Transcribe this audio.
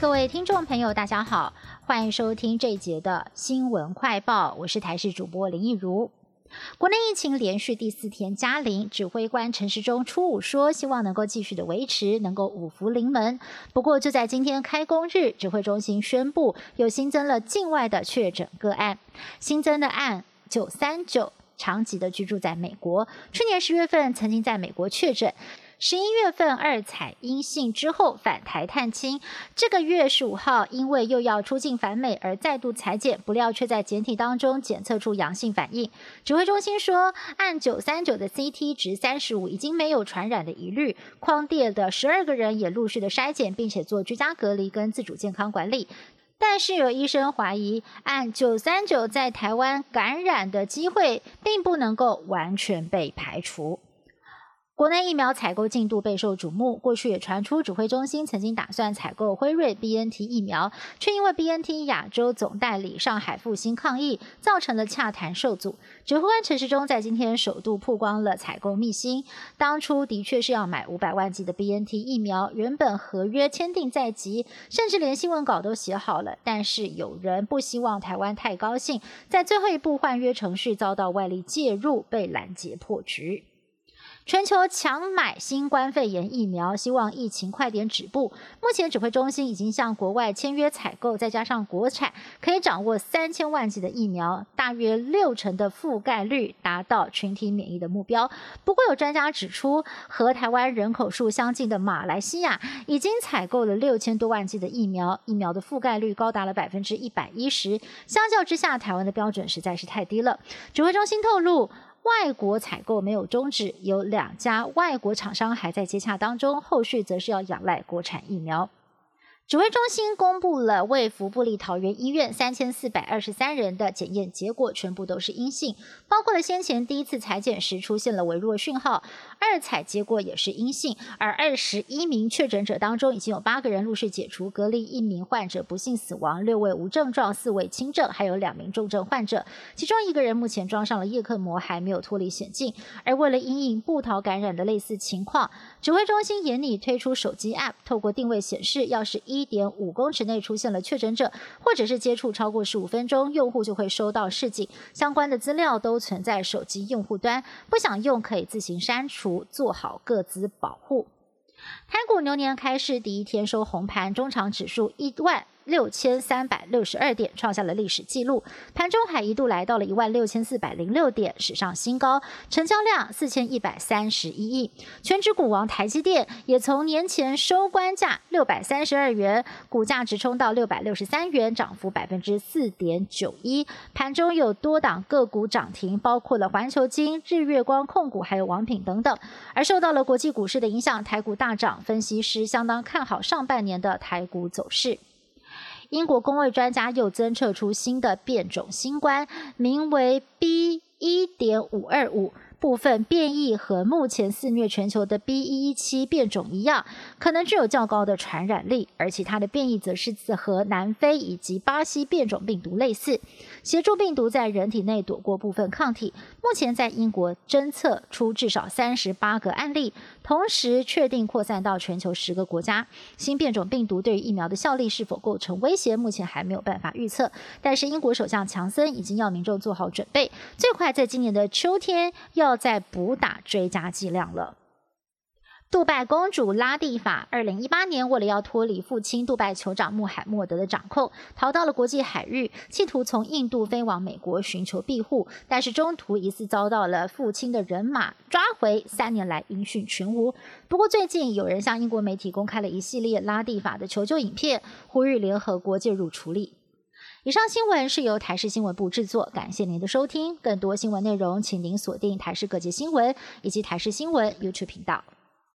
各位听众朋友，大家好，欢迎收听这一节的新闻快报，我是台视主播林逸如。国内疫情连续第4天加零，指挥官陈时中初五说希望能够继续的维持，能够五福临门。不过就在今天开工日，指挥中心宣布又新增了境外的确诊个案，新增的案939，长期的居住在美国，去年10月份曾经在美国确诊，11月份二采阴性之后返台探亲，这个月15号因为又要出境返美而再度采检，不料却在检体当中检测出阳性反应。指挥中心说，按939的 CT 值35，已经没有传染的疑虑。匡列的12个人也陆续的筛检，并且做居家隔离跟自主健康管理。但是有医生怀疑，按939在台湾感染的机会并不能够完全被排除。国内疫苗采购进度备受瞩目，过去也传出指挥中心曾经打算采购辉瑞 BNT 疫苗，却因为 BNT 亚洲总代理上海复兴抗议，造成了洽谈受阻。指挥官陈时中在今天首度曝光了采购秘辛，当初的确是要买500万剂的 BNT 疫苗，原本合约签订在即，甚至连新闻稿都写好了，但是有人不希望台湾太高兴，在最后一步换约程序遭到外力介入，被拦截破局。全球强买新冠肺炎疫苗，希望疫情快点止步。目前指挥中心已经向国外签约采购，再加上国产，可以掌握3000万剂的疫苗，大约60%的覆盖率，达到群体免疫的目标。不过有专家指出，和台湾人口数相近的马来西亚已经采购了6000多万剂的疫苗，疫苗的覆盖率高达了110%，相较之下，台湾的标准实在是太低了。指挥中心透露，外国采购没有终止，有2家外国厂商还在接洽当中，后续则是要仰赖国产疫苗。指挥中心公布了卫福部立桃园医院3423人的检验结果，全部都是阴性，包括了先前第一次采检时出现了微弱讯号，二采结果也是阴性。而21名确诊者当中，已经有8个人陆续解除隔离，1名患者不幸死亡，6位无症状，4位轻症，还有2名重症患者，其中1个人目前装上了叶克膜，还没有脱离险境。而为了因应不逃感染的类似情况，指挥中心研拟推出手机 App， 透过定位显示，要是1.5公尺内出现了确诊者，或者是接触超过15分钟，用户就会收到示警，相关的资料都存在手机用户端，不想用可以自行删除，做好各自保护。台股牛年开市第1天收红盘，中场指数16362点，创下了历史纪录。盘中还一度来到了16406点，史上新高，成交量4131亿。全指股王台积电也从年前收官价632元，股价直冲到663元，涨幅 4.91%。 盘中有多档个股涨停，包括了环球金、日月光控股还有王品等等。而受到了国际股市的影响，台股大涨，分析师相当看好上半年的台股走势。英国公卫专家又侦测出新的变种新冠，名为 B.1.525， 部分变异和目前肆虐全球的 B.1.17 变种一样，可能具有较高的传染力，而其他的变异则是和南非以及巴西变种病毒类似，协助病毒在人体内躲过部分抗体。目前在英国侦测出至少38个案例，同时确定扩散到全球10个国家。新变种病毒对于疫苗的效力是否构成威胁，目前还没有办法预测。但是英国首相强森已经要民众做好准备，最快在今年的秋天要再补打追加剂量了。杜拜公主拉蒂法2018年为了要脱离父亲杜拜酋长穆罕默德的掌控，逃到了国际海域，企图从印度飞往美国寻求庇护，但是中途疑似遭到了父亲的人马抓回，3年来音讯全无。不过最近有人向英国媒体公开了一系列拉蒂法的求救影片，呼吁联合国介入处理。以上新闻是由台视新闻部制作，感谢您的收听，更多新闻内容请您锁定台视各界新闻以及台视新闻 YouTube 频道。